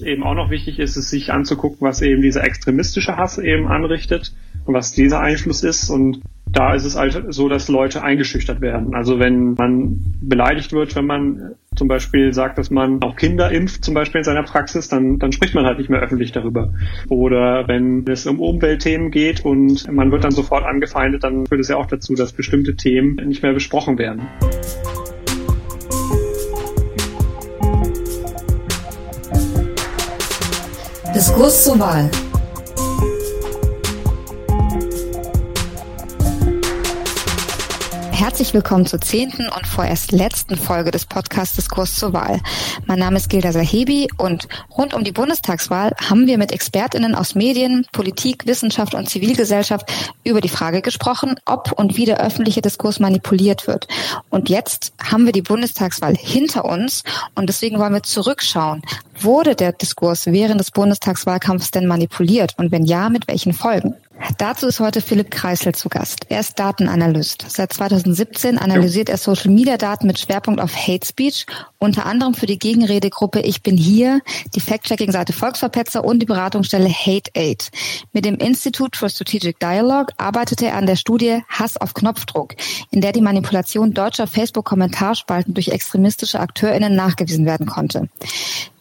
eben auch noch wichtig ist, ist sich anzugucken, was eben dieser extremistische Hass eben anrichtet und was dieser Einfluss ist. Und da ist es halt so, dass Leute eingeschüchtert werden. Also wenn man beleidigt wird, wenn man zum Beispiel sagt, dass man auch Kinder impft, zum Beispiel in seiner Praxis, dann spricht man halt nicht mehr öffentlich darüber. Oder wenn es um Umweltthemen geht und man wird dann sofort angefeindet, dann führt es ja auch dazu, dass bestimmte Themen nicht mehr besprochen werden. Diskurs zur Wahl. Herzlich willkommen zur 10. und vorerst letzten Folge des Podcasts Diskurs zur Wahl. Mein Name ist Gilda Sahebi und rund um die Bundestagswahl haben wir mit ExpertInnen aus Medien, Politik, Wissenschaft und Zivilgesellschaft über die Frage gesprochen, ob und wie der öffentliche Diskurs manipuliert wird. Und jetzt haben wir die Bundestagswahl hinter uns und deswegen wollen wir zurückschauen. Wurde der Diskurs während des Bundestagswahlkampfs denn manipuliert und wenn ja, mit welchen Folgen? Dazu ist heute Philipp Kreisel zu Gast. Er ist Datenanalyst. Seit 2017 analysiert er Social-Media-Daten mit Schwerpunkt auf Hate Speech, unter anderem für die Gegenredegruppe Ich-Bin-Hier, die Fact-Checking-Seite Volksverpetzer und die Beratungsstelle Hate-Aid. Mit dem Institute for Strategic Dialogue arbeitete er an der Studie Hass auf Knopfdruck, in der die Manipulation deutscher Facebook-Kommentarspalten durch extremistische AkteurInnen nachgewiesen werden konnte.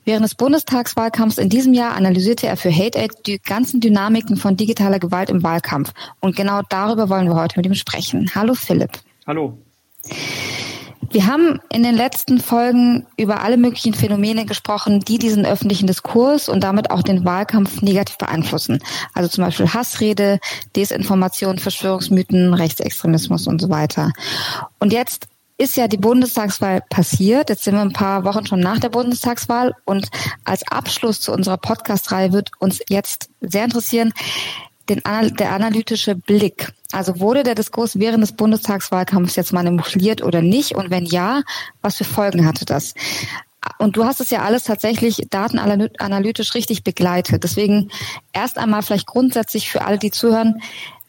Während des Bundestagswahlkampfs in diesem Jahr analysierte er für Hate-Aid die ganzen Dynamiken von digitaler Gewalt im Wahlkampf. Und genau darüber wollen wir heute mit ihm sprechen. Hallo Philipp. Hallo. Wir haben in den letzten Folgen über alle möglichen Phänomene gesprochen, die diesen öffentlichen Diskurs und damit auch den Wahlkampf negativ beeinflussen. Also zum Beispiel Hassrede, Desinformation, Verschwörungsmythen, Rechtsextremismus und so weiter. Und jetzt ist ja die Bundestagswahl passiert. Jetzt sind wir ein paar Wochen schon nach der Bundestagswahl. Und als Abschluss zu unserer Podcast-Reihe wird uns jetzt sehr interessieren, der analytische Blick. Also wurde der Diskurs während des Bundestagswahlkampfs jetzt manipuliert oder nicht? Und wenn ja, was für Folgen hatte das? Und du hast es ja alles tatsächlich datenanalytisch richtig begleitet. Deswegen erst einmal vielleicht grundsätzlich für alle, die zuhören,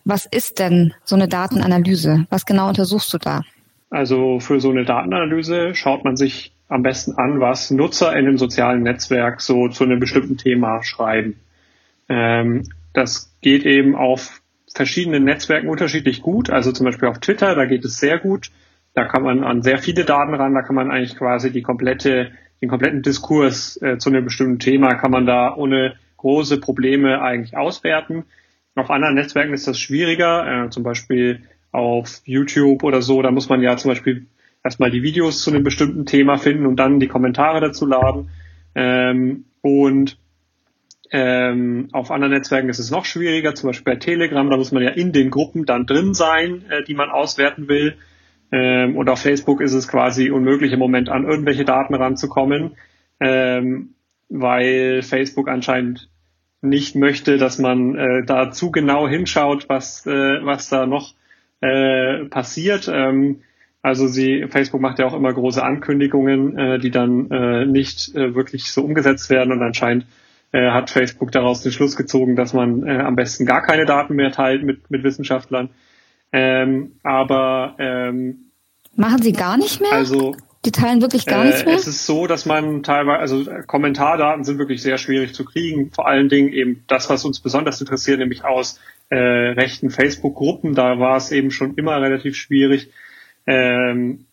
was ist denn so eine Datenanalyse? Was genau untersuchst du da? Also für so eine Datenanalyse schaut man sich am besten an, was Nutzer in einem sozialen Netzwerk so zu einem bestimmten Thema schreiben. Das geht eben auf verschiedenen Netzwerken unterschiedlich gut. Also zum Beispiel auf Twitter, da geht es sehr gut. Da kann man an sehr viele Daten ran. Da kann man eigentlich quasi den kompletten Diskurs zu einem bestimmten Thema kann man da ohne große Probleme eigentlich auswerten. Auf anderen Netzwerken ist das schwieriger. Zum Beispiel auf YouTube oder so, da muss man ja zum Beispiel erstmal die Videos zu einem bestimmten Thema finden und dann die Kommentare dazu laden. Auf anderen Netzwerken ist es noch schwieriger, zum Beispiel bei Telegram, da muss man ja in den Gruppen dann drin sein, die man auswerten will. Und auf Facebook ist es quasi unmöglich im Moment an irgendwelche Daten ranzukommen, weil Facebook anscheinend nicht möchte, dass man da zu genau hinschaut, was da noch passiert. Also Facebook macht ja auch immer große Ankündigungen, die dann nicht wirklich so umgesetzt werden und anscheinend hat Facebook daraus den Schluss gezogen, dass man am besten gar keine Daten mehr teilt mit Wissenschaftlern. Machen sie gar nicht mehr? Also die teilen wirklich gar nichts mehr? Es ist so, dass man teilweise, also Kommentardaten sind wirklich sehr schwierig zu kriegen, vor allen Dingen eben das, was uns besonders interessiert, nämlich aus rechten Facebook-Gruppen, da war es eben schon immer relativ schwierig da kommt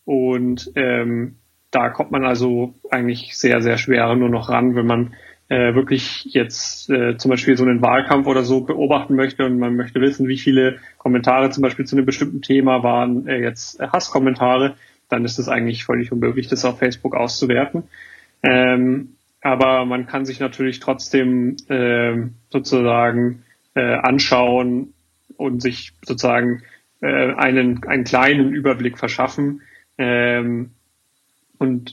man also eigentlich sehr, sehr schwer nur noch ran, wenn man wirklich jetzt zum Beispiel so einen Wahlkampf oder so beobachten möchte und man möchte wissen, wie viele Kommentare zum Beispiel zu einem bestimmten Thema waren jetzt Hasskommentare, dann ist es eigentlich völlig unmöglich, das auf Facebook auszuwerten. Aber man kann sich natürlich trotzdem sozusagen anschauen und sich sozusagen einen kleinen Überblick verschaffen und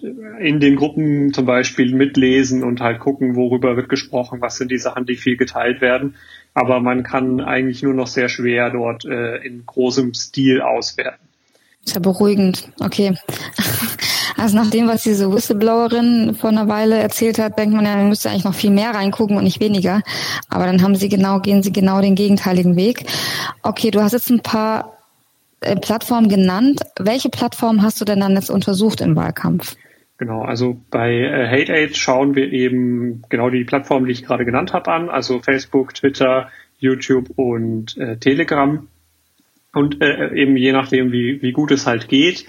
in den Gruppen zum Beispiel mitlesen und halt gucken, worüber wird gesprochen, was sind die Sachen, die viel geteilt werden. Aber man kann eigentlich nur noch sehr schwer dort in großem Stil auswerten. Ist ja beruhigend. Okay. Also nach dem, was diese Whistleblowerin vor einer Weile erzählt hat, denkt man ja, man müsste eigentlich noch viel mehr reingucken und nicht weniger. Aber dann gehen sie genau den gegenteiligen Weg. Okay, du hast jetzt ein paar Plattformen genannt. Welche Plattformen hast du denn dann jetzt untersucht im Wahlkampf? Genau, also bei Hate-Aid schauen wir eben genau die Plattformen, die ich gerade genannt habe, an, also Facebook, Twitter, YouTube und Telegram. Und eben je nachdem, wie gut es halt geht,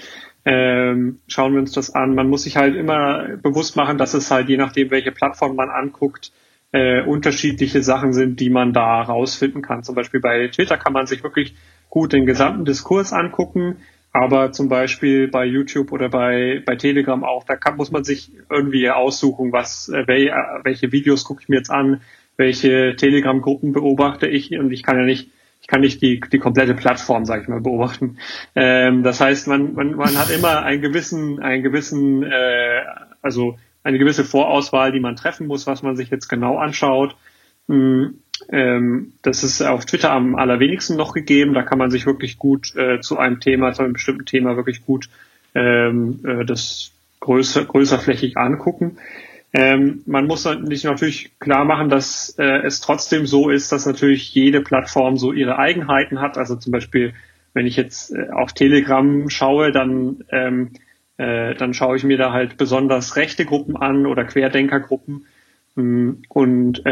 schauen wir uns das an. Man muss sich halt immer bewusst machen, dass es halt je nachdem, welche Plattform man anguckt, unterschiedliche Sachen sind, die man da rausfinden kann. Zum Beispiel bei Twitter kann man sich wirklich gut den gesamten Diskurs angucken, aber zum Beispiel bei YouTube oder bei Telegram auch, da muss man sich irgendwie aussuchen, welche Videos gucke ich mir jetzt an, welche Telegram-Gruppen beobachte ich, und ich kann ja nicht die komplette Plattform, sage ich mal, beobachten. Das heißt, man hat immer eine gewisse Vorauswahl, die man treffen muss, was man sich jetzt genau anschaut. Das ist auf Twitter am allerwenigsten noch gegeben. Da kann man sich wirklich gut zu einem bestimmten Thema wirklich gut das größerflächig angucken. Man muss sich natürlich klar machen, dass es trotzdem so ist, dass natürlich jede Plattform so ihre Eigenheiten hat. Also zum Beispiel, wenn ich jetzt auf Telegram schaue, dann schaue ich mir da halt besonders rechte Gruppen an oder Querdenkergruppen. Und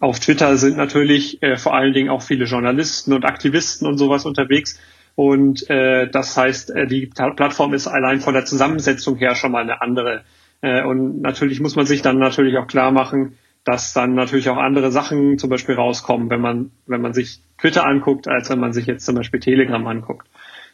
auf Twitter sind natürlich vor allen Dingen auch viele Journalisten und Aktivisten und sowas unterwegs. Und das heißt, die Plattform ist allein von der Zusammensetzung her schon mal eine andere. Und natürlich muss man sich dann natürlich auch klar machen, dass dann natürlich auch andere Sachen zum Beispiel rauskommen, wenn man sich Twitter anguckt, als wenn man sich jetzt zum Beispiel Telegram anguckt.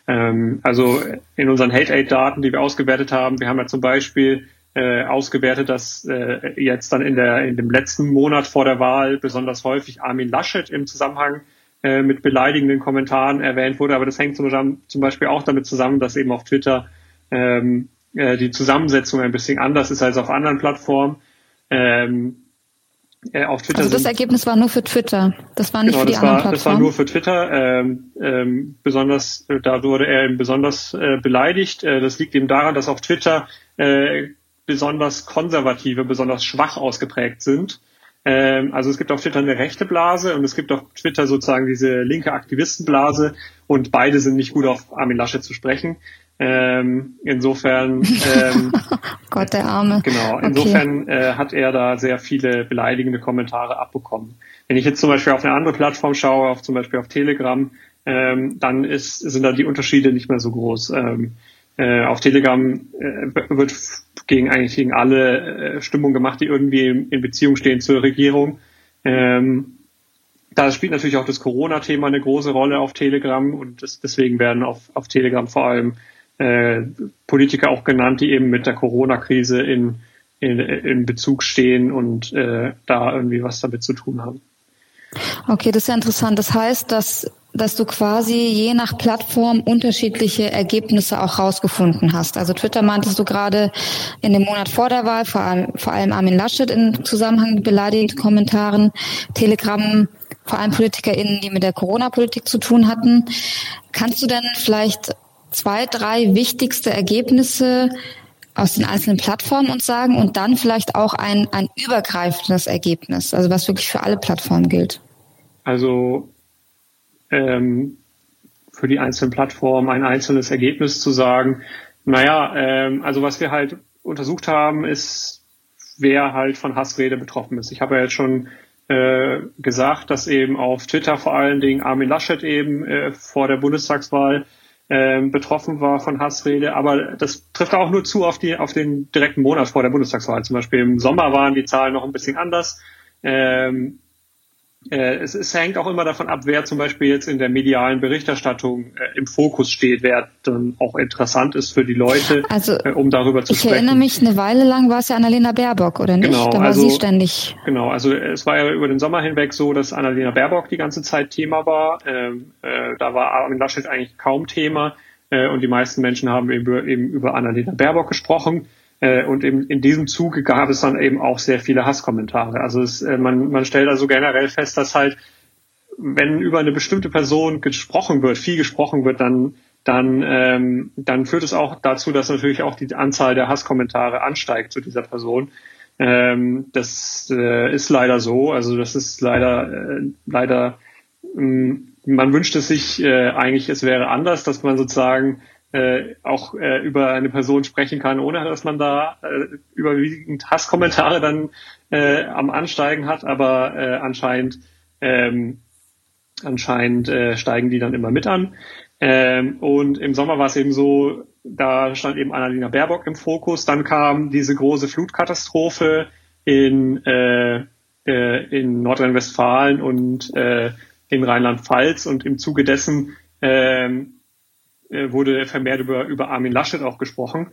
Also in unseren Hate-Aid-Daten, die wir ausgewertet haben, wir haben ja zum Beispiel ausgewertet, dass jetzt dann in dem letzten Monat vor der Wahl besonders häufig Armin Laschet im Zusammenhang mit beleidigenden Kommentaren erwähnt wurde. Aber das hängt zum Beispiel auch damit zusammen, dass eben auf Twitter die Zusammensetzung ein bisschen anders ist als auf anderen Plattformen. Auf Twitter also das Ergebnis war nur für Twitter, das war nicht genau, für die anderen Plattformen? Das war nur für Twitter. Besonders, da wurde er eben besonders beleidigt. Das liegt eben daran, dass auf Twitter besonders konservative, besonders schwach ausgeprägt sind. Also es gibt auf Twitter eine rechte Blase und es gibt auf Twitter sozusagen diese linke Aktivistenblase, und beide sind nicht gut auf Armin Laschet zu sprechen. Insofern Gott, der Arme. Genau, insofern hat er da sehr viele beleidigende Kommentare abbekommen. Wenn ich jetzt zum Beispiel auf eine andere Plattform schaue, zum Beispiel auf Telegram, dann sind da die Unterschiede nicht mehr so groß. Auf Telegram wird eigentlich gegen alle Stimmung gemacht, die irgendwie in Beziehung stehen zur Regierung. Da spielt natürlich auch das Corona-Thema eine große Rolle auf Telegram, und deswegen werden auf Telegram vor allem Politiker auch genannt, die eben mit der Corona-Krise in Bezug stehen und da irgendwie was damit zu tun haben. Okay, das ist ja interessant. Das heißt, dass du quasi je nach Plattform unterschiedliche Ergebnisse auch rausgefunden hast. Also Twitter meintest du gerade, in dem Monat vor der Wahl, vor allem Armin Laschet im Zusammenhang mit beleidigenden Kommentaren, Telegram, vor allem PolitikerInnen, die mit der Corona-Politik zu tun hatten. Kannst du denn vielleicht 2, 3 wichtigste Ergebnisse aus den einzelnen Plattformen uns sagen und dann vielleicht auch ein übergreifendes Ergebnis, also was wirklich für alle Plattformen gilt? Also für die einzelnen Plattformen ein einzelnes Ergebnis zu sagen, also was wir halt untersucht haben, ist, wer halt von Hassrede betroffen ist. Ich habe ja jetzt schon gesagt, dass eben auf Twitter vor allen Dingen Armin Laschet eben vor der Bundestagswahl betroffen war von Hassrede, aber das trifft auch nur zu auf den direkten Monat vor der Bundestagswahl. Zum Beispiel im Sommer waren die Zahlen noch ein bisschen anders. Es hängt auch immer davon ab, wer zum Beispiel jetzt in der medialen Berichterstattung im Fokus steht, wer dann auch interessant ist für die Leute, also, um darüber zu sprechen. Ich erinnere mich, eine Weile lang war es ja Annalena Baerbock, oder nicht? Genau, da war sie ständig. Genau, also es war ja über den Sommer hinweg so, dass Annalena Baerbock die ganze Zeit Thema war. Da war Armin Laschet eigentlich kaum Thema, und die meisten Menschen haben eben über Annalena Baerbock gesprochen. Und in diesem Zuge gab es dann eben auch sehr viele Hasskommentare. Also man stellt also generell fest, dass halt, wenn über eine bestimmte Person viel gesprochen wird, dann führt es auch dazu, dass natürlich auch die Anzahl der Hasskommentare ansteigt zu dieser Person. Das ist leider so. Also das ist leider, man wünscht es sich eigentlich, es wäre anders, dass man sozusagen auch über eine Person sprechen kann, ohne dass man da überwiegend Hasskommentare dann am Ansteigen hat, aber anscheinend steigen die dann immer mit an. Und im Sommer war es eben so, da stand eben Annalena Baerbock im Fokus. Dann kam diese große Flutkatastrophe in Nordrhein-Westfalen und in Rheinland-Pfalz. Und im Zuge dessen wurde vermehrt über Armin Laschet auch gesprochen.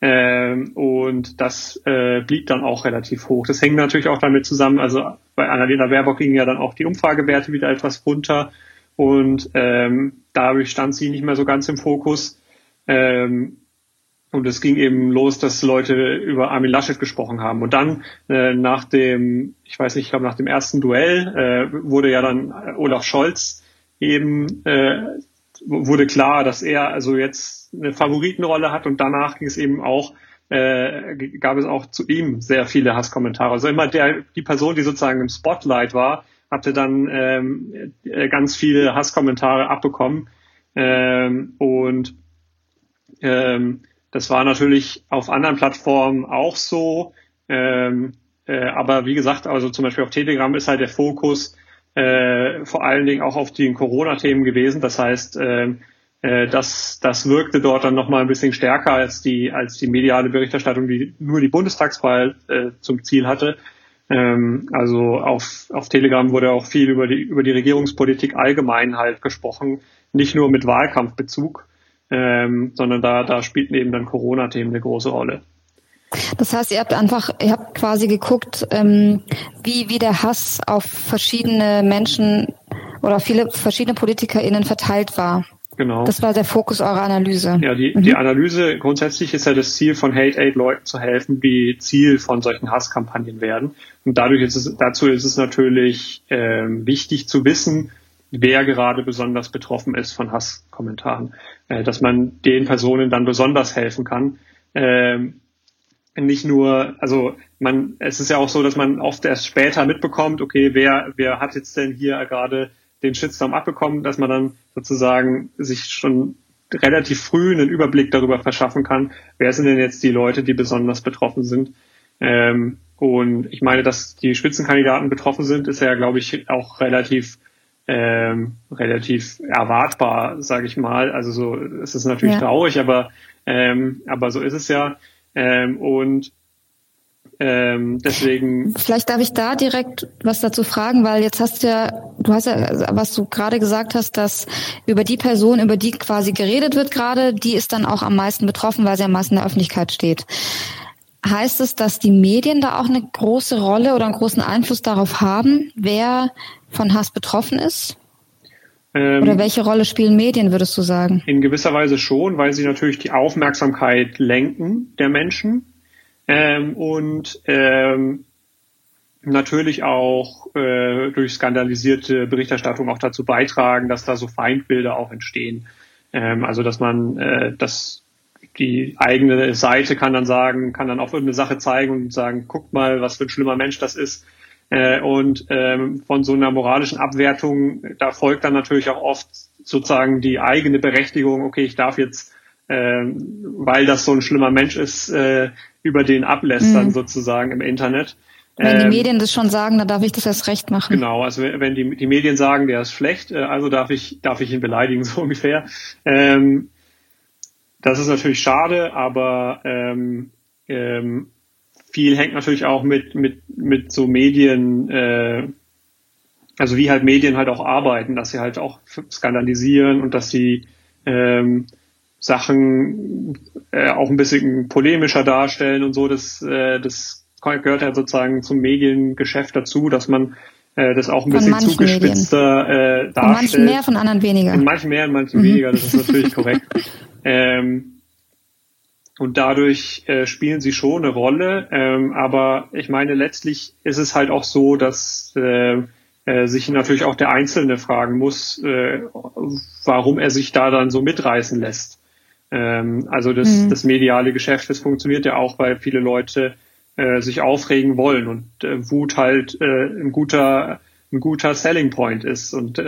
Und das blieb dann auch relativ hoch. Das hängt natürlich auch damit zusammen, also bei Annalena Baerbock gingen ja dann auch die Umfragewerte wieder etwas runter. Und dadurch stand sie nicht mehr so ganz im Fokus. Und es ging eben los, dass Leute über Armin Laschet gesprochen haben. Und dann nach dem ersten Duell wurde ja dann Olaf Scholz eben, wurde klar, dass er also jetzt eine Favoritenrolle hat. Und danach ging es eben auch, gab es auch zu ihm sehr viele Hasskommentare. Also immer die Person, die sozusagen im Spotlight war, hatte dann ganz viele Hasskommentare abbekommen. Das war natürlich auf anderen Plattformen auch so. Aber wie gesagt, also zum Beispiel auf Telegram ist halt der Fokus vor allen Dingen auch auf den Corona-Themen gewesen. Das heißt, das wirkte dort dann nochmal ein bisschen stärker als die mediale Berichterstattung, die nur die Bundestagswahl zum Ziel hatte. Also auf Telegram wurde auch viel über die Regierungspolitik allgemein halt gesprochen, nicht nur mit Wahlkampfbezug, sondern da spielten eben dann Corona-Themen eine große Rolle. Das heißt, ihr habt quasi geguckt, wie der Hass auf verschiedene Menschen oder viele verschiedene PolitikerInnen verteilt war. Genau. Das war der Fokus eurer Analyse. Ja, die Analyse grundsätzlich ist ja das Ziel von Hate-Aid, Leuten zu helfen, die Ziel von solchen Hasskampagnen werden. Und dazu ist es natürlich wichtig zu wissen, wer gerade besonders betroffen ist von Hasskommentaren. Dass man den Personen dann besonders helfen kann. Nicht nur, also es ist ja auch so, dass man oft erst später mitbekommt, okay, wer hat jetzt denn hier gerade den Shitstorm abbekommen, dass man dann sozusagen sich schon relativ früh einen Überblick darüber verschaffen kann, wer sind denn jetzt die Leute, die besonders betroffen sind. Und ich meine, dass die Spitzenkandidaten betroffen sind, ist ja, glaube ich, auch relativ erwartbar, sage ich mal. Also so, es ist natürlich traurig, aber so ist es ja. Deswegen. Vielleicht darf ich da direkt was dazu fragen, weil jetzt du hast ja, was du gerade gesagt hast, dass über die Person, über die quasi geredet wird gerade, die ist dann auch am meisten betroffen, weil sie am meisten in der Öffentlichkeit steht. Heißt es, dass die Medien da auch eine große Rolle oder einen großen Einfluss darauf haben, wer von Hass betroffen ist? Oder welche Rolle spielen Medien, würdest du sagen? In gewisser Weise schon, weil sie natürlich die Aufmerksamkeit lenken der Menschen. Natürlich auch durch skandalisierte Berichterstattung auch dazu beitragen, dass da so Feindbilder auch entstehen. Also dass man die eigene Seite kann dann auch eine Sache zeigen und sagen, guckt mal, was für ein schlimmer Mensch das ist. Von so einer moralischen Abwertung, da folgt dann natürlich auch oft sozusagen die eigene Berechtigung, okay, ich darf jetzt, weil das so ein schlimmer Mensch ist, über den ablästern sozusagen im Internet. Wenn die Medien das schon sagen, dann darf ich das erst recht machen. Genau, also wenn die Medien sagen, der ist schlecht, also darf ich ihn beleidigen, so ungefähr. Das ist natürlich schade, aber viel hängt natürlich auch mit so Medien, also wie halt Medien halt auch arbeiten, dass sie halt auch skandalisieren und dass sie Sachen auch ein bisschen polemischer darstellen und so. Das gehört halt sozusagen zum Mediengeschäft dazu, dass man das auch ein bisschen zugespitzter darstellt. Von manchen mehr, von anderen weniger. Von manchen mehr, von manchen weniger, das ist natürlich korrekt. Und dadurch spielen sie schon eine Rolle. Aber ich meine, letztlich ist es halt auch so, dass sich natürlich auch der Einzelne fragen muss, warum er sich da dann so mitreißen lässt. Also das mediale Geschäft, das funktioniert ja auch, weil viele Leute sich aufregen wollen und Wut halt ein guter Selling Point ist und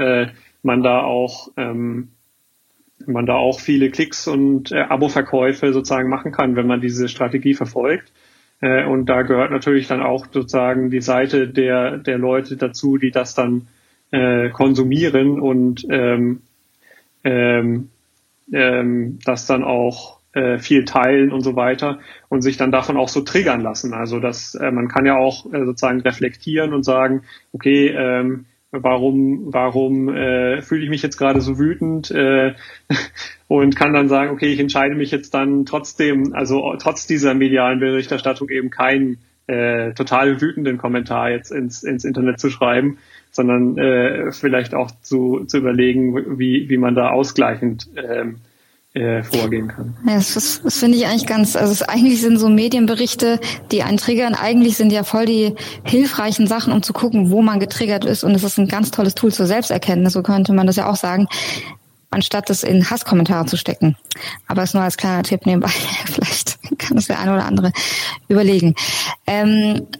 man da auch man da auch viele Klicks und Abo-Verkäufe sozusagen machen kann, wenn man diese Strategie verfolgt. Und da gehört natürlich dann auch sozusagen die Seite der Leute dazu, die das dann konsumieren und das dann auch viel teilen und so weiter und sich dann davon auch so triggern lassen. Also dass man kann ja auch sozusagen reflektieren und sagen, okay, warum fühle ich mich jetzt gerade so wütend und kann dann sagen, okay, ich entscheide mich jetzt dann trotzdem, also trotz dieser medialen Berichterstattung eben keinen total wütenden Kommentar jetzt ins Internet zu schreiben, sondern vielleicht auch zu überlegen, wie man da ausgleichend vorgehen kann. Ja, das finde ich eigentlich eigentlich sind so Medienberichte, die einen triggern, eigentlich sind ja voll die hilfreichen Sachen, um zu gucken, wo man getriggert ist, und es ist ein ganz tolles Tool zur Selbsterkenntnis, so könnte man das ja auch sagen, anstatt es in Hasskommentare zu stecken. Aber es nur als kleiner Tipp nebenbei, vielleicht kann es der eine oder andere überlegen.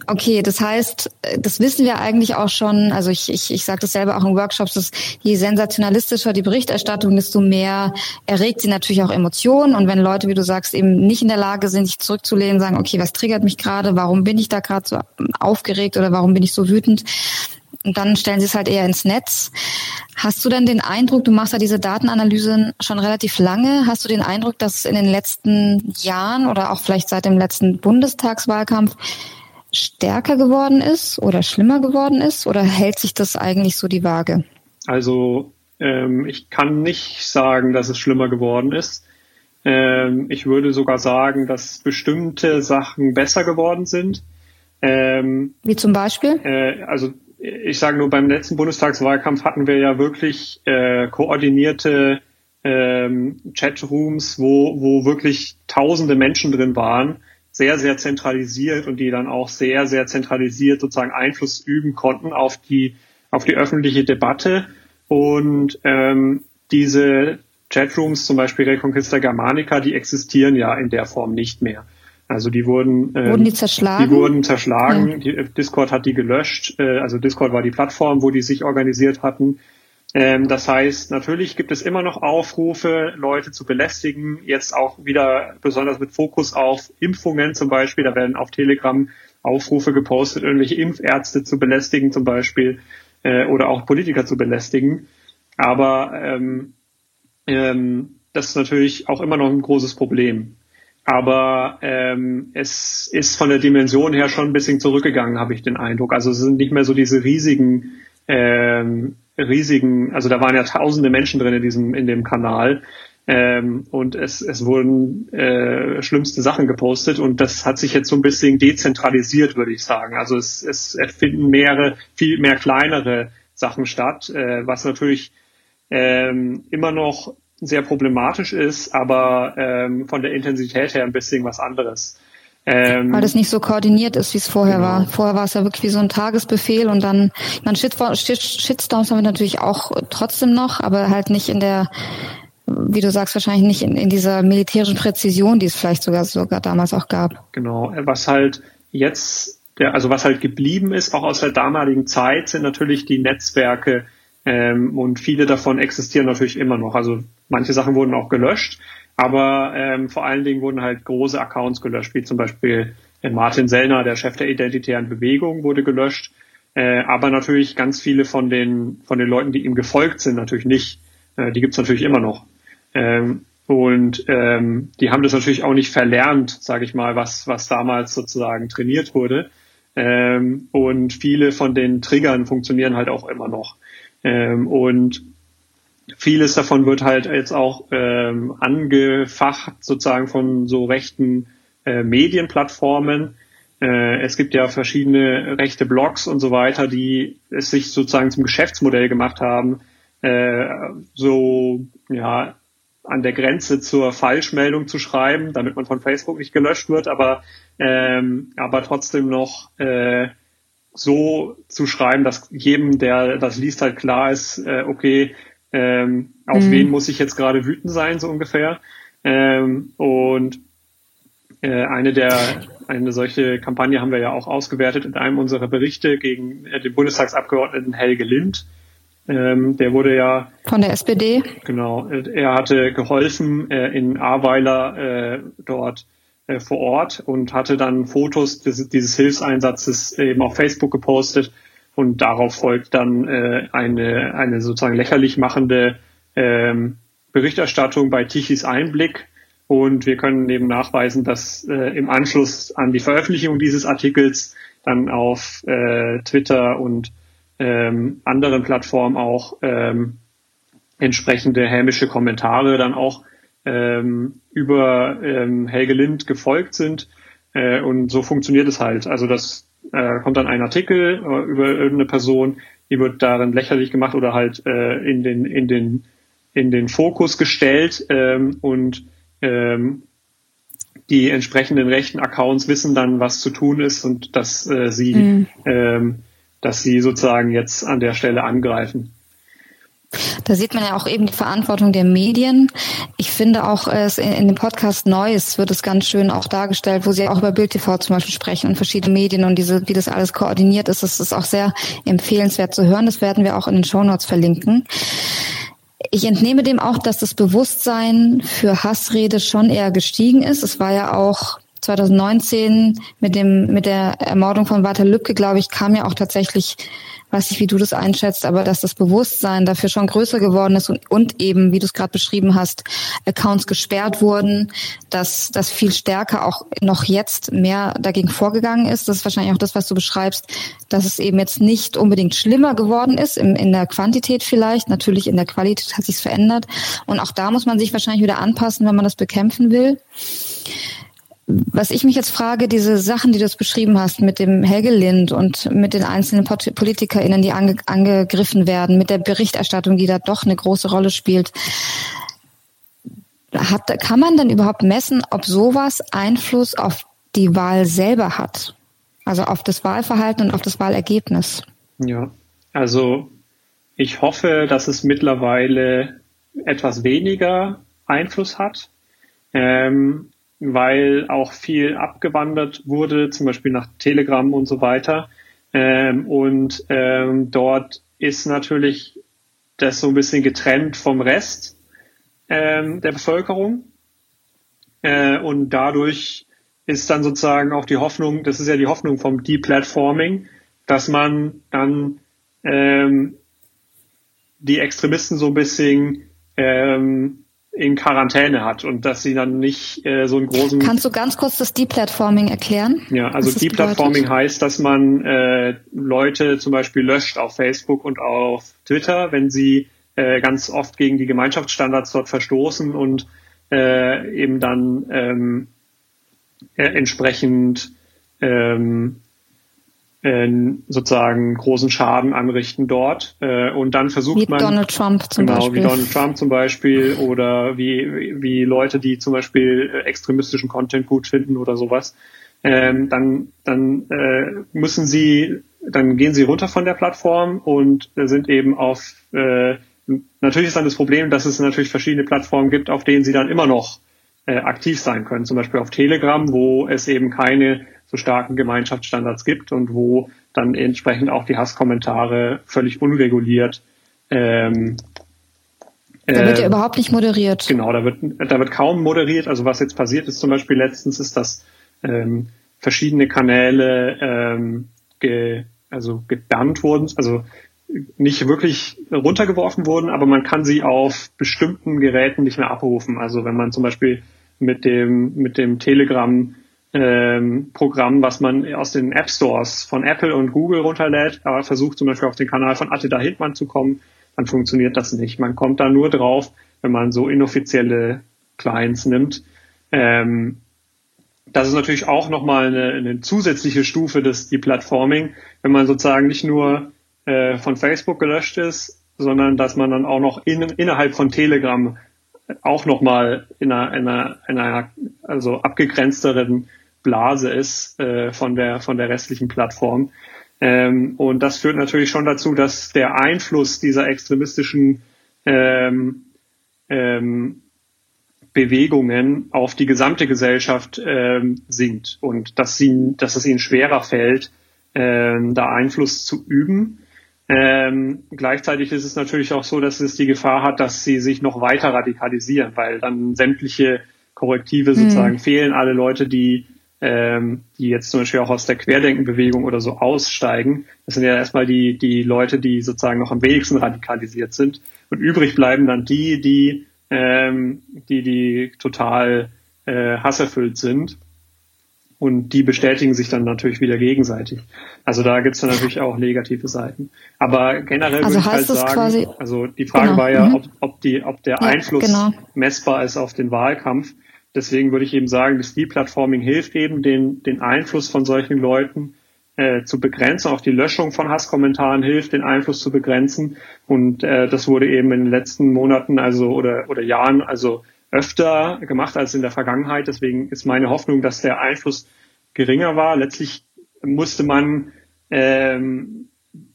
Okay, das heißt, das wissen wir eigentlich auch schon, also ich sage das selber auch in Workshops, dass je sensationalistischer die Berichterstattung, desto mehr erregt sie natürlich auch Emotionen, und wenn Leute, wie du sagst, eben nicht in der Lage sind, sich zurückzulehnen, sagen, okay, was triggert mich gerade, warum bin ich da gerade so aufgeregt oder warum bin ich so wütend? Und dann stellen sie es halt eher ins Netz. Hast du denn den Eindruck, du machst ja diese Datenanalysen schon relativ lange, hast du den Eindruck, dass in den letzten Jahren oder auch vielleicht seit dem letzten Bundestagswahlkampf stärker geworden ist oder schlimmer geworden ist, oder hält sich das eigentlich so die Waage? Also ich kann nicht sagen, dass es schlimmer geworden ist. Ich würde sogar sagen, dass bestimmte Sachen besser geworden sind. Wie zum Beispiel? Ich sage nur, beim letzten Bundestagswahlkampf hatten wir ja wirklich koordinierte Chatrooms, wo wirklich tausende Menschen drin waren, sehr, sehr zentralisiert, und die dann auch sehr, sehr zentralisiert sozusagen Einfluss üben konnten auf die öffentliche Debatte. Und diese Chatrooms, zum Beispiel Reconquista Germanica, die existieren ja in der Form nicht mehr. Also die wurden zerschlagen. Ja. Discord hat die gelöscht. Also Discord war die Plattform, wo die sich organisiert hatten. Das heißt, natürlich gibt es immer noch Aufrufe, Leute zu belästigen. Jetzt auch wieder besonders mit Fokus auf Impfungen zum Beispiel. Da werden auf Telegram Aufrufe gepostet, irgendwelche Impfärzte zu belästigen zum Beispiel oder auch Politiker zu belästigen. Aber das ist natürlich auch immer noch ein großes Problem. Aber es ist von der Dimension her schon ein bisschen zurückgegangen, habe ich den Eindruck. Also es sind nicht mehr so diese riesigen, also da waren ja tausende Menschen drin in dem Kanal, und es wurden schlimmste Sachen gepostet, und das hat sich jetzt so ein bisschen dezentralisiert, würde ich sagen. Also es finden viel mehr kleinere Sachen statt, was natürlich immer noch sehr problematisch ist, aber von der Intensität her ein bisschen was anderes. Weil das nicht so koordiniert ist, wie es vorher war. Vorher war es ja wirklich wie so ein Tagesbefehl, und dann, ich meine, Shitstorms haben wir natürlich auch trotzdem noch, aber halt nicht in der, wie du sagst, wahrscheinlich nicht in dieser militärischen Präzision, die es vielleicht sogar damals auch gab. Genau, was halt jetzt, was halt geblieben ist, auch aus der damaligen Zeit, sind natürlich die Netzwerke, und viele davon existieren natürlich immer noch. Also manche Sachen wurden auch gelöscht, aber vor allen Dingen wurden halt große Accounts gelöscht, wie zum Beispiel Martin Sellner, der Chef der Identitären Bewegung, wurde gelöscht, aber natürlich ganz viele von den Leuten, die ihm gefolgt sind, natürlich nicht. Die gibt's natürlich immer noch. Die haben das natürlich auch nicht verlernt, sage ich mal, was damals sozusagen trainiert wurde. Und viele von den Triggern funktionieren halt auch immer noch. Und vieles davon wird halt jetzt auch angefacht sozusagen von so rechten Medienplattformen. Es gibt ja verschiedene rechte Blogs und so weiter, die es sich sozusagen zum Geschäftsmodell gemacht haben, an der Grenze zur Falschmeldung zu schreiben, damit man von Facebook nicht gelöscht wird, aber trotzdem noch so zu schreiben, dass jedem, der das liest, halt klar ist, auf wen muss ich jetzt gerade wütend sein, so ungefähr. Eine solche Kampagne haben wir ja auch ausgewertet in einem unserer Berichte gegen den Bundestagsabgeordneten Helge Lindh, Der wurde ja von der SPD. Genau, er hatte geholfen in Ahrweiler dort vor Ort und hatte dann Fotos dieses Hilfseinsatzes eben auf Facebook gepostet und darauf folgt dann eine sozusagen lächerlich machende Berichterstattung bei Tichys Einblick. Und wir können eben nachweisen, dass im Anschluss an die Veröffentlichung dieses Artikels dann auf Twitter und anderen Plattformen auch entsprechende hämische Kommentare dann auch über Helge Lindh gefolgt sind. Und so funktioniert es halt. Also das kommt dann ein Artikel über irgendeine Person, die wird darin lächerlich gemacht oder halt in den Fokus gestellt und die entsprechenden rechten Accounts wissen dann, was zu tun ist und dass sie sozusagen jetzt an der Stelle angreifen. Da sieht man ja auch eben die Verantwortung der Medien. Ich finde auch, in dem Podcast Neues wird es ganz schön auch dargestellt, wo sie auch über Bild TV zum Beispiel sprechen und verschiedene Medien und wie das alles koordiniert ist. Das ist auch sehr empfehlenswert zu hören. Das werden wir auch in den Shownotes verlinken. Ich entnehme dem auch, dass das Bewusstsein für Hassrede schon eher gestiegen ist. Es war ja auch 2019 mit der Ermordung von Walter Lübcke, glaube ich, kam ja auch tatsächlich, weiß nicht, wie du das einschätzt, aber dass das Bewusstsein dafür schon größer geworden ist und eben, wie du es gerade beschrieben hast, Accounts gesperrt wurden, dass viel stärker auch noch jetzt mehr dagegen vorgegangen ist. Das ist wahrscheinlich auch das, was du beschreibst, dass es eben jetzt nicht unbedingt schlimmer geworden ist, in der Quantität vielleicht, natürlich in der Qualität hat sich's verändert. Und auch da muss man sich wahrscheinlich wieder anpassen, wenn man das bekämpfen will. Was ich mich jetzt frage, diese Sachen, die du beschrieben hast mit dem Helge Lindh und mit den einzelnen PolitikerInnen, die angegriffen werden, mit der Berichterstattung, die da doch eine große Rolle spielt, kann man dann überhaupt messen, ob sowas Einfluss auf die Wahl selber hat? Also auf das Wahlverhalten und auf das Wahlergebnis? Ja, also ich hoffe, dass es mittlerweile etwas weniger Einfluss hat. Weil auch viel abgewandert wurde, zum Beispiel nach Telegram und so weiter. Dort ist natürlich das so ein bisschen getrennt vom Rest der Bevölkerung. Und dadurch ist dann sozusagen auch die Hoffnung, das ist ja die Hoffnung vom Deplatforming, dass man dann die Extremisten so ein bisschen in Quarantäne hat und dass sie dann nicht so einen großen... Kannst du ganz kurz das Deplatforming erklären? Ja, also Deplatforming heißt, dass man Leute zum Beispiel löscht auf Facebook und auf Twitter, wenn sie ganz oft gegen die Gemeinschaftsstandards dort verstoßen und eben dann entsprechend sozusagen großen Schaden anrichten dort und dann versucht man... Wie Donald Trump zum Beispiel. Genau, wie Donald Trump zum Beispiel oder wie Leute, die zum Beispiel extremistischen Content gut finden oder sowas, dann gehen sie runter von der Plattform und sind eben auf... Natürlich ist dann das Problem, dass es natürlich verschiedene Plattformen gibt, auf denen sie dann immer noch aktiv sein können, zum Beispiel auf Telegram, wo es eben keine so starken Gemeinschaftsstandards gibt und wo dann entsprechend auch die Hasskommentare völlig unreguliert. Da wird ja überhaupt nicht moderiert. Genau, da wird kaum moderiert. Also was jetzt passiert ist zum Beispiel letztens, ist, dass verschiedene Kanäle gebannt wurden, also nicht wirklich runtergeworfen wurden, aber man kann sie auf bestimmten Geräten nicht mehr abrufen. Also wenn man zum Beispiel mit dem Telegram Programm, was man aus den App Stores von Apple und Google runterlädt, aber versucht zum Beispiel auf den Kanal von Attila Hildmann zu kommen, dann funktioniert das nicht. Man kommt da nur drauf, wenn man so inoffizielle Clients nimmt. Das ist natürlich auch nochmal eine zusätzliche Stufe des Deplatforming, wenn man sozusagen nicht nur von Facebook gelöscht ist, sondern dass man dann auch noch innerhalb von Telegram auch nochmal in einer abgegrenzteren Blase ist von der restlichen Plattform. Und das führt natürlich schon dazu, dass der Einfluss dieser extremistischen Bewegungen auf die gesamte Gesellschaft sinkt und dass es ihnen schwerer fällt, da Einfluss zu üben. Gleichzeitig ist es natürlich auch so, dass es die Gefahr hat, dass sie sich noch weiter radikalisieren, weil dann sämtliche Korrektive sozusagen fehlen. Alle Leute, die jetzt zum Beispiel auch aus der Querdenkenbewegung oder so aussteigen, das sind ja erstmal die Leute, die sozusagen noch am wenigsten radikalisiert sind. Und übrig bleiben dann die total hasserfüllt sind. Und die bestätigen sich dann natürlich wieder gegenseitig. Also da gibt's dann natürlich auch negative Seiten. Aber generell also würde ich halt sagen, quasi, also die Frage war ja, ob der Einfluss messbar ist auf den Wahlkampf. Deswegen würde ich eben sagen, das Deplatforming hilft eben, den Einfluss von solchen Leuten zu begrenzen. Auch die Löschung von Hasskommentaren hilft, den Einfluss zu begrenzen. Und das wurde eben in den letzten Monaten oder Jahren öfter gemacht als in der Vergangenheit. Deswegen ist meine Hoffnung, dass der Einfluss geringer war. Letztlich musste man, kann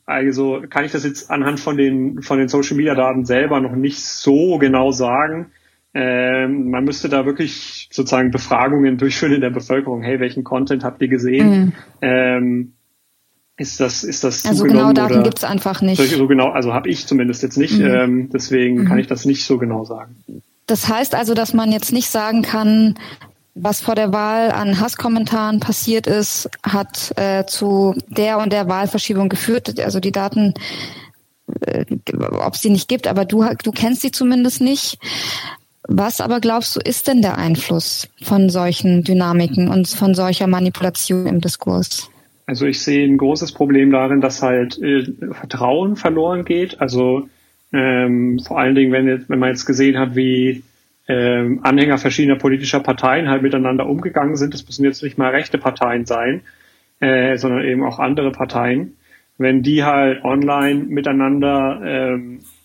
ich das jetzt anhand von den Social-Media-Daten selber noch nicht so genau sagen. Man müsste da wirklich sozusagen Befragungen durchführen in der Bevölkerung. Hey, welchen Content habt ihr gesehen? Ist das zugenommen? Also genau, Daten gibt's einfach nicht. So genau, also habe ich zumindest jetzt nicht. Deswegen kann ich das nicht so genau sagen. Das heißt also, dass man jetzt nicht sagen kann, was vor der Wahl an Hasskommentaren passiert ist, hat zu der und der Wahlverschiebung geführt. Also die Daten, ob es die nicht gibt, aber du kennst sie zumindest nicht. Was aber glaubst du, ist denn der Einfluss von solchen Dynamiken und von solcher Manipulation im Diskurs? Also ich sehe ein großes Problem darin, dass halt Vertrauen verloren geht. Also vor allen Dingen, wenn man jetzt gesehen hat, wie Anhänger verschiedener politischer Parteien halt miteinander umgegangen sind, das müssen jetzt nicht mal rechte Parteien sein, sondern eben auch andere Parteien, wenn die halt online miteinander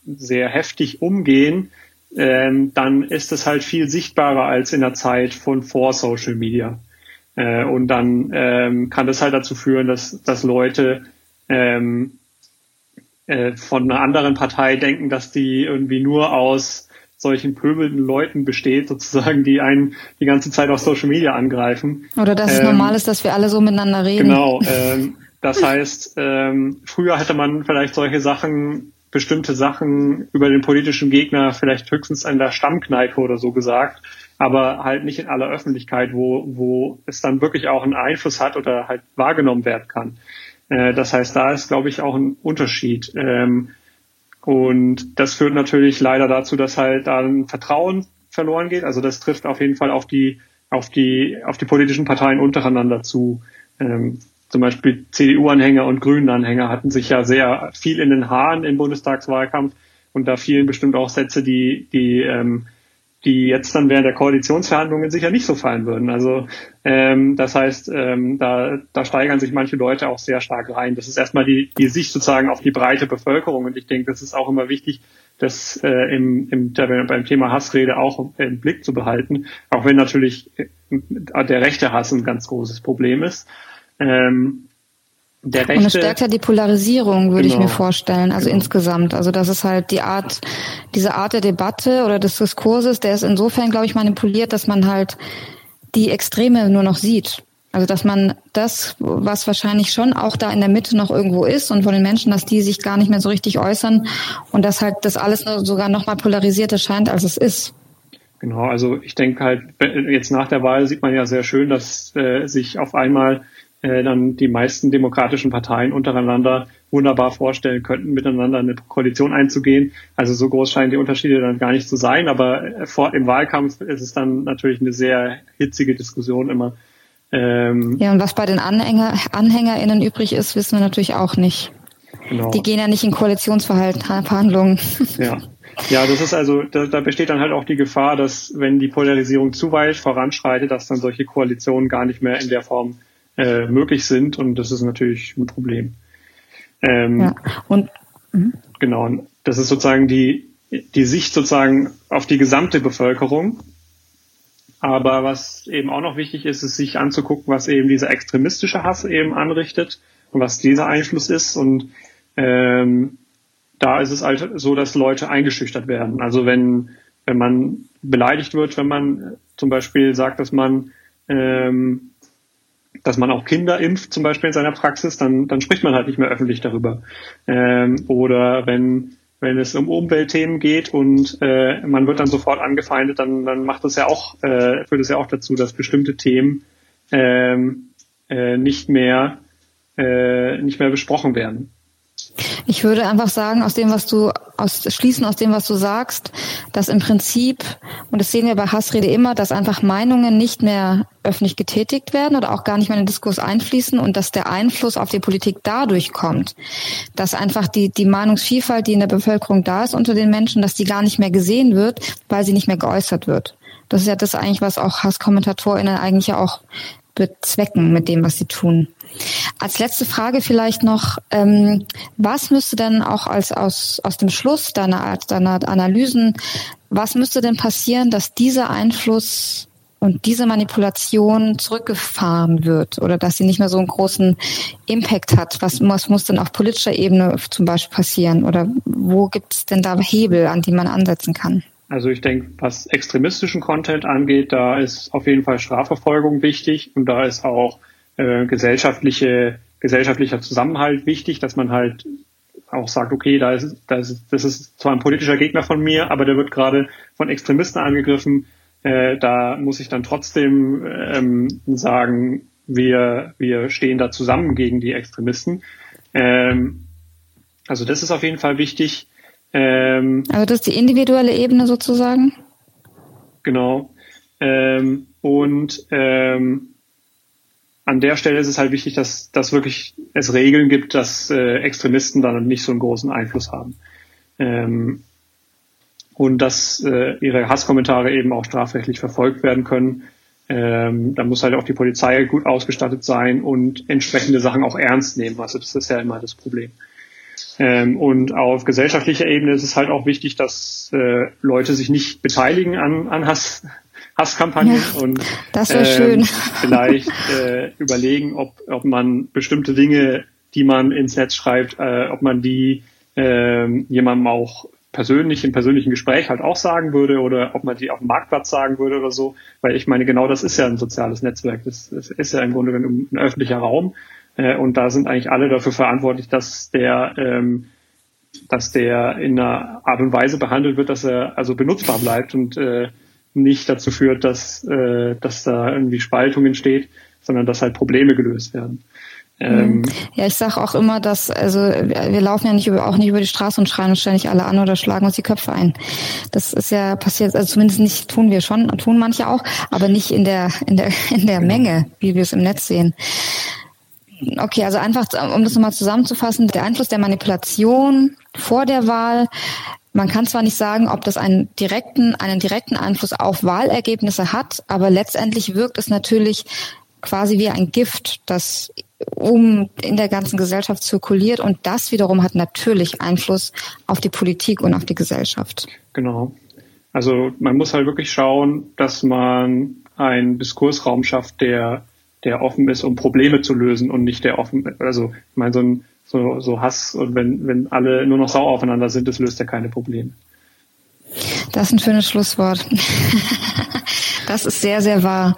sehr heftig umgehen, dann ist das halt viel sichtbarer als in der Zeit von vor Social Media. Und dann kann das halt dazu führen, dass Leute von einer anderen Partei denken, dass die irgendwie nur aus solchen pöbelnden Leuten besteht, sozusagen, die einen die ganze Zeit auf Social Media angreifen. Oder dass es normal ist, dass wir alle so miteinander reden. Genau. Das heißt, früher hätte man vielleicht bestimmte Sachen über den politischen Gegner vielleicht höchstens an der Stammkneipe oder so gesagt, aber halt nicht in aller Öffentlichkeit, wo es dann wirklich auch einen Einfluss hat oder halt wahrgenommen werden kann. Das heißt, da ist, glaube ich, auch ein Unterschied. Und das führt natürlich leider dazu, dass halt dann Vertrauen verloren geht. Also das trifft auf jeden Fall auf die politischen Parteien untereinander zu. Zum Beispiel CDU-Anhänger und Grünen-Anhänger hatten sich ja sehr viel in den Haaren im Bundestagswahlkampf. Und da fielen bestimmt auch Sätze, die jetzt dann während der Koalitionsverhandlungen sicher nicht so fallen würden. Also das heißt, da steigern sich manche Leute auch sehr stark rein. Das ist erstmal die Sicht sozusagen auf die breite Bevölkerung. Und ich denke, das ist auch immer wichtig, das beim Thema Hassrede auch im Blick zu behalten. Auch wenn natürlich der rechte Hass ein ganz großes Problem ist. Und es stärkt ja die Polarisierung, würde ich mir vorstellen, insgesamt. Also das ist halt diese Art der Debatte oder des Diskurses, der ist insofern, glaube ich, manipuliert, dass man halt die Extreme nur noch sieht. Also dass man das, was wahrscheinlich schon auch da in der Mitte noch irgendwo ist und von den Menschen, dass die sich gar nicht mehr so richtig äußern und dass halt das alles sogar noch mal polarisierter scheint, als es ist. Genau, also ich denke halt, jetzt nach der Wahl sieht man ja sehr schön, dass sich auf einmal dann die meisten demokratischen Parteien untereinander wunderbar vorstellen könnten, miteinander eine Koalition einzugehen. Also so groß scheinen die Unterschiede dann gar nicht zu sein, aber im Wahlkampf ist es dann natürlich eine sehr hitzige Diskussion immer. Ja, und was bei den AnhängerInnen übrig ist, wissen wir natürlich auch nicht. Genau. Die gehen ja nicht in Koalitionsverhandlungen. Ja, das ist also, da besteht dann halt auch die Gefahr, dass wenn die Polarisierung zu weit voranschreitet, dass dann solche Koalitionen gar nicht mehr in der Form möglich sind, und das ist natürlich ein Problem. Genau, das ist sozusagen die Sicht sozusagen auf die gesamte Bevölkerung. Aber was eben auch noch wichtig ist, ist sich anzugucken, was eben dieser extremistische Hass eben anrichtet und was dieser Einfluss ist. Und da ist es halt so, dass Leute eingeschüchtert werden. Also wenn man beleidigt wird, wenn man zum Beispiel sagt, dass man dass man auch Kinder impft, zum Beispiel in seiner Praxis, dann spricht man halt nicht mehr öffentlich darüber. Oder wenn es um Umweltthemen geht und man wird dann sofort angefeindet, dann macht das ja auch, führt es ja auch dazu, dass bestimmte Themen nicht mehr besprochen werden. Ich würde einfach sagen, aus dem, was du sagst, dass im Prinzip, und das sehen wir bei Hassrede immer, dass einfach Meinungen nicht mehr öffentlich getätigt werden oder auch gar nicht mehr in den Diskurs einfließen und dass der Einfluss auf die Politik dadurch kommt, dass einfach die Meinungsvielfalt, die in der Bevölkerung da ist unter den Menschen, dass die gar nicht mehr gesehen wird, weil sie nicht mehr geäußert wird. Das ist ja das eigentlich, was auch HasskommentatorInnen eigentlich ja auch bezwecken mit dem, was sie tun. Als letzte Frage vielleicht noch, was müsste denn auch aus dem Schluss deiner Analysen, was müsste denn passieren, dass dieser Einfluss und diese Manipulation zurückgefahren wird oder dass sie nicht mehr so einen großen Impact hat? Was muss denn auf politischer Ebene zum Beispiel passieren oder wo gibt es denn da Hebel, an die man ansetzen kann? Also ich denke, was extremistischen Content angeht, da ist auf jeden Fall Strafverfolgung wichtig und da ist auch gesellschaftlicher Zusammenhalt wichtig, dass man halt auch sagt, okay, das ist zwar ein politischer Gegner von mir, aber der wird gerade von Extremisten angegriffen. Da muss ich dann trotzdem sagen, wir stehen da zusammen gegen die Extremisten. Also das ist auf jeden Fall wichtig. Also das ist die individuelle Ebene sozusagen? Genau. An der Stelle ist es halt wichtig, dass wirklich es Regeln gibt, dass Extremisten dann nicht so einen großen Einfluss haben. Und dass ihre Hasskommentare eben auch strafrechtlich verfolgt werden können. Da muss halt auch die Polizei gut ausgestattet sein und entsprechende Sachen auch ernst nehmen. Also das ist ja immer das Problem. Und auf gesellschaftlicher Ebene ist es halt auch wichtig, dass Leute sich nicht beteiligen an Hasskampagnen ja, und vielleicht überlegen, ob man bestimmte Dinge, die man ins Netz schreibt, ob man die jemandem auch persönlich im persönlichen Gespräch halt auch sagen würde oder ob man die auf dem Marktplatz sagen würde oder so, weil ich meine, genau das ist ja ein soziales Netzwerk, das ist ja im Grunde genommen ein öffentlicher Raum und da sind eigentlich alle dafür verantwortlich, dass der in einer Art und Weise behandelt wird, dass er also benutzbar bleibt und nicht dazu führt, dass da irgendwie Spaltung entsteht, sondern dass halt Probleme gelöst werden. Ja, ich sage auch immer, dass wir laufen ja nicht über die Straße und schreien uns ständig alle an oder schlagen uns die Köpfe ein. Das ist ja passiert, also zumindest nicht tun wir schon, tun manche auch, aber nicht in der Menge, wie wir es im Netz sehen. Okay, also einfach, um das nochmal zusammenzufassen, der Einfluss der Manipulation vor der Wahl. Man kann zwar nicht sagen, ob das einen direkten Einfluss auf Wahlergebnisse hat, aber letztendlich wirkt es natürlich quasi wie ein Gift, das in der ganzen Gesellschaft zirkuliert und das wiederum hat natürlich Einfluss auf die Politik und auf die Gesellschaft. Genau. Also man muss halt wirklich schauen, dass man einen Diskursraum schafft, der offen ist, um Probleme zu lösen und nicht so Hass und wenn alle nur noch sauer aufeinander sind, das löst ja keine Probleme. Das ist ein schönes Schlusswort. Das ist sehr, sehr wahr.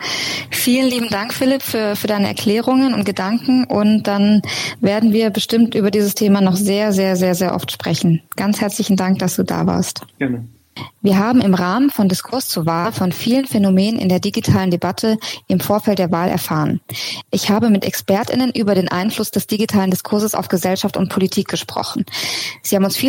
Vielen lieben Dank, Philipp, für deine Erklärungen und Gedanken und dann werden wir bestimmt über dieses Thema noch sehr, sehr, sehr, sehr oft sprechen. Ganz herzlichen Dank, dass du da warst. Gerne. Wir haben im Rahmen von Diskurs zur Wahl von vielen Phänomenen in der digitalen Debatte im Vorfeld der Wahl erfahren. Ich habe mit ExpertInnen über den Einfluss des digitalen Diskurses auf Gesellschaft und Politik gesprochen. Sie haben uns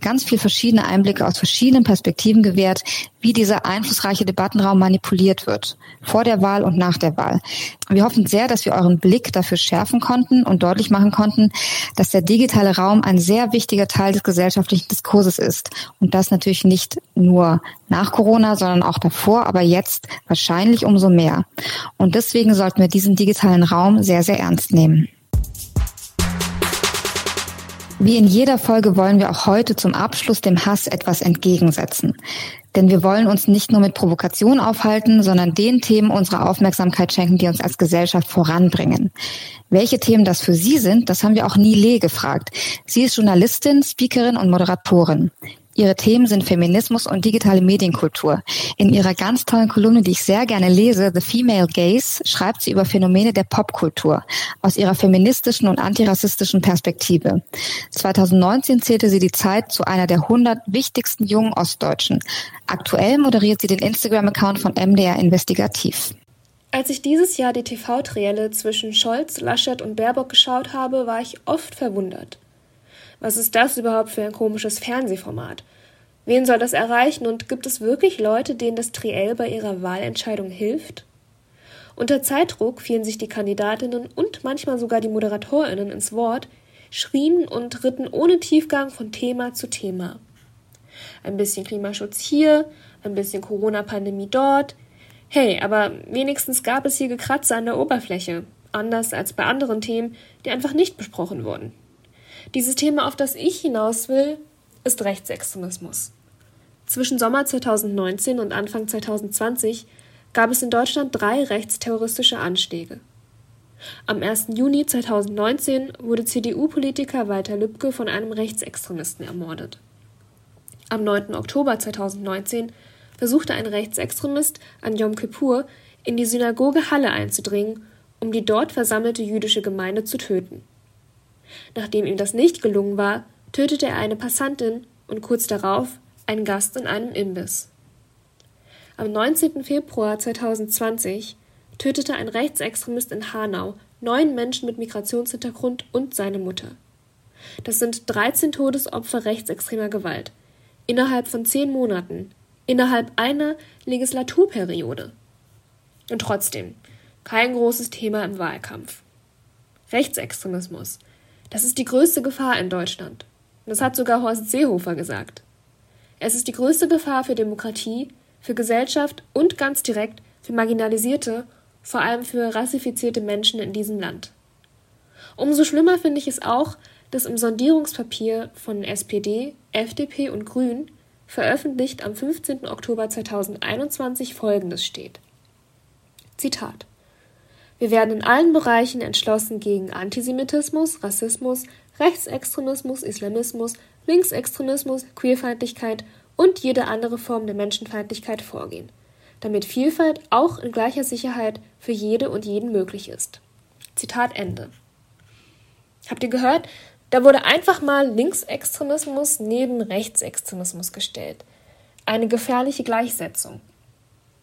ganz viele verschiedene Einblicke aus verschiedenen Perspektiven gewährt, wie dieser einflussreiche Debattenraum manipuliert wird, vor der Wahl und nach der Wahl. Wir hoffen sehr, dass wir euren Blick dafür schärfen konnten und deutlich machen konnten, dass der digitale Raum ein sehr wichtiger Teil des gesellschaftlichen Diskurses ist und das natürlich nicht nur nach Corona, sondern auch davor, aber jetzt wahrscheinlich umso mehr. Und deswegen sollten wir diesen digitalen Raum sehr, sehr ernst nehmen. Wie in jeder Folge wollen wir auch heute zum Abschluss dem Hass etwas entgegensetzen. Denn wir wollen uns nicht nur mit Provokation aufhalten, sondern den Themen unsere Aufmerksamkeit schenken, die uns als Gesellschaft voranbringen. Welche Themen das für Sie sind, das haben wir auch Nele gefragt. Sie ist Journalistin, Speakerin und Moderatorin. Ihre Themen sind Feminismus und digitale Medienkultur. In ihrer ganz tollen Kolumne, die ich sehr gerne lese, The Female Gaze, schreibt sie über Phänomene der Popkultur aus ihrer feministischen und antirassistischen Perspektive. 2019 zählte sie die Zeit zu einer der 100 wichtigsten jungen Ostdeutschen. Aktuell moderiert sie den Instagram-Account von MDR Investigativ. Als ich dieses Jahr die TV-Trielle zwischen Scholz, Laschet und Baerbock geschaut habe, war ich oft verwundert. Was ist das überhaupt für ein komisches Fernsehformat? Wen soll das erreichen und gibt es wirklich Leute, denen das Triell bei ihrer Wahlentscheidung hilft? Unter Zeitdruck fielen sich die Kandidatinnen und manchmal sogar die ModeratorInnen ins Wort, schrien und ritten ohne Tiefgang von Thema zu Thema. Ein bisschen Klimaschutz hier, ein bisschen Corona-Pandemie dort. Hey, aber wenigstens gab es hier Gekratzer an der Oberfläche, anders als bei anderen Themen, die einfach nicht besprochen wurden. Dieses Thema, auf das ich hinaus will, ist Rechtsextremismus. Zwischen Sommer 2019 und Anfang 2020 gab es in Deutschland 3 rechtsterroristische Anschläge. Am 1. Juni 2019 wurde CDU-Politiker Walter Lübcke von einem Rechtsextremisten ermordet. Am 9. Oktober 2019 versuchte ein Rechtsextremist an Yom Kippur in die Synagoge Halle einzudringen, um die dort versammelte jüdische Gemeinde zu töten. Nachdem ihm das nicht gelungen war, tötete er eine Passantin und kurz darauf einen Gast in einem Imbiss. Am 19. Februar 2020 tötete ein Rechtsextremist in Hanau 9 Menschen mit Migrationshintergrund und seine Mutter. Das sind 13 Todesopfer rechtsextremer Gewalt, innerhalb von 10 Monaten, innerhalb einer Legislaturperiode. Und trotzdem, kein großes Thema im Wahlkampf. Rechtsextremismus. Das ist die größte Gefahr in Deutschland. Das hat sogar Horst Seehofer gesagt. Es ist die größte Gefahr für Demokratie, für Gesellschaft und ganz direkt für marginalisierte, vor allem für rassifizierte Menschen in diesem Land. Umso schlimmer finde ich es auch, dass im Sondierungspapier von SPD, FDP und Grünen, veröffentlicht am 15. Oktober 2021, Folgendes steht. Zitat: Wir werden in allen Bereichen entschlossen gegen Antisemitismus, Rassismus, Rechtsextremismus, Islamismus, Linksextremismus, Queerfeindlichkeit und jede andere Form der Menschenfeindlichkeit vorgehen, damit Vielfalt auch in gleicher Sicherheit für jede und jeden möglich ist. Zitat Ende. Habt ihr gehört? Da wurde einfach mal Linksextremismus neben Rechtsextremismus gestellt. Eine gefährliche Gleichsetzung.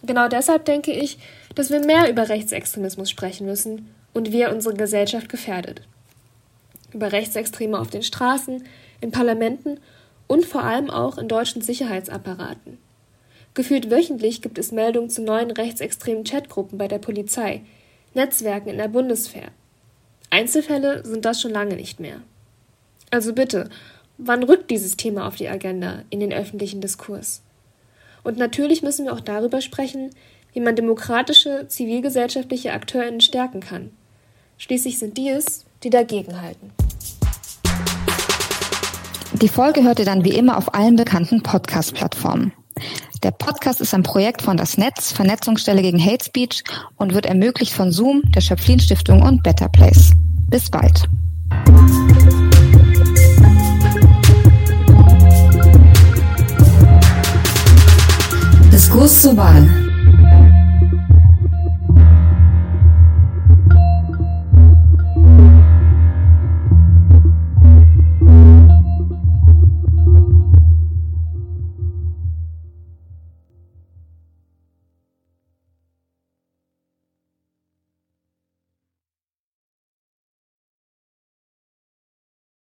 Genau deshalb denke ich, dass wir mehr über Rechtsextremismus sprechen müssen und wie er unsere Gesellschaft gefährdet. Über Rechtsextreme auf den Straßen, in Parlamenten und vor allem auch in deutschen Sicherheitsapparaten. Gefühlt wöchentlich gibt es Meldungen zu neuen rechtsextremen Chatgruppen bei der Polizei, Netzwerken in der Bundeswehr. Einzelfälle sind das schon lange nicht mehr. Also bitte, wann rückt dieses Thema auf die Agenda in den öffentlichen Diskurs? Und natürlich müssen wir auch darüber sprechen, wie man demokratische, zivilgesellschaftliche AkteurInnen stärken kann. Schließlich sind die es, die dagegenhalten. Die Folge hört ihr dann wie immer auf allen bekannten Podcast-Plattformen. Der Podcast ist ein Projekt von Das Netz, Vernetzungsstelle gegen Hate Speech, und wird ermöglicht von Zoom, der Schöpflin Stiftung und Better Place. Bis bald. Diskurs zur Wahl.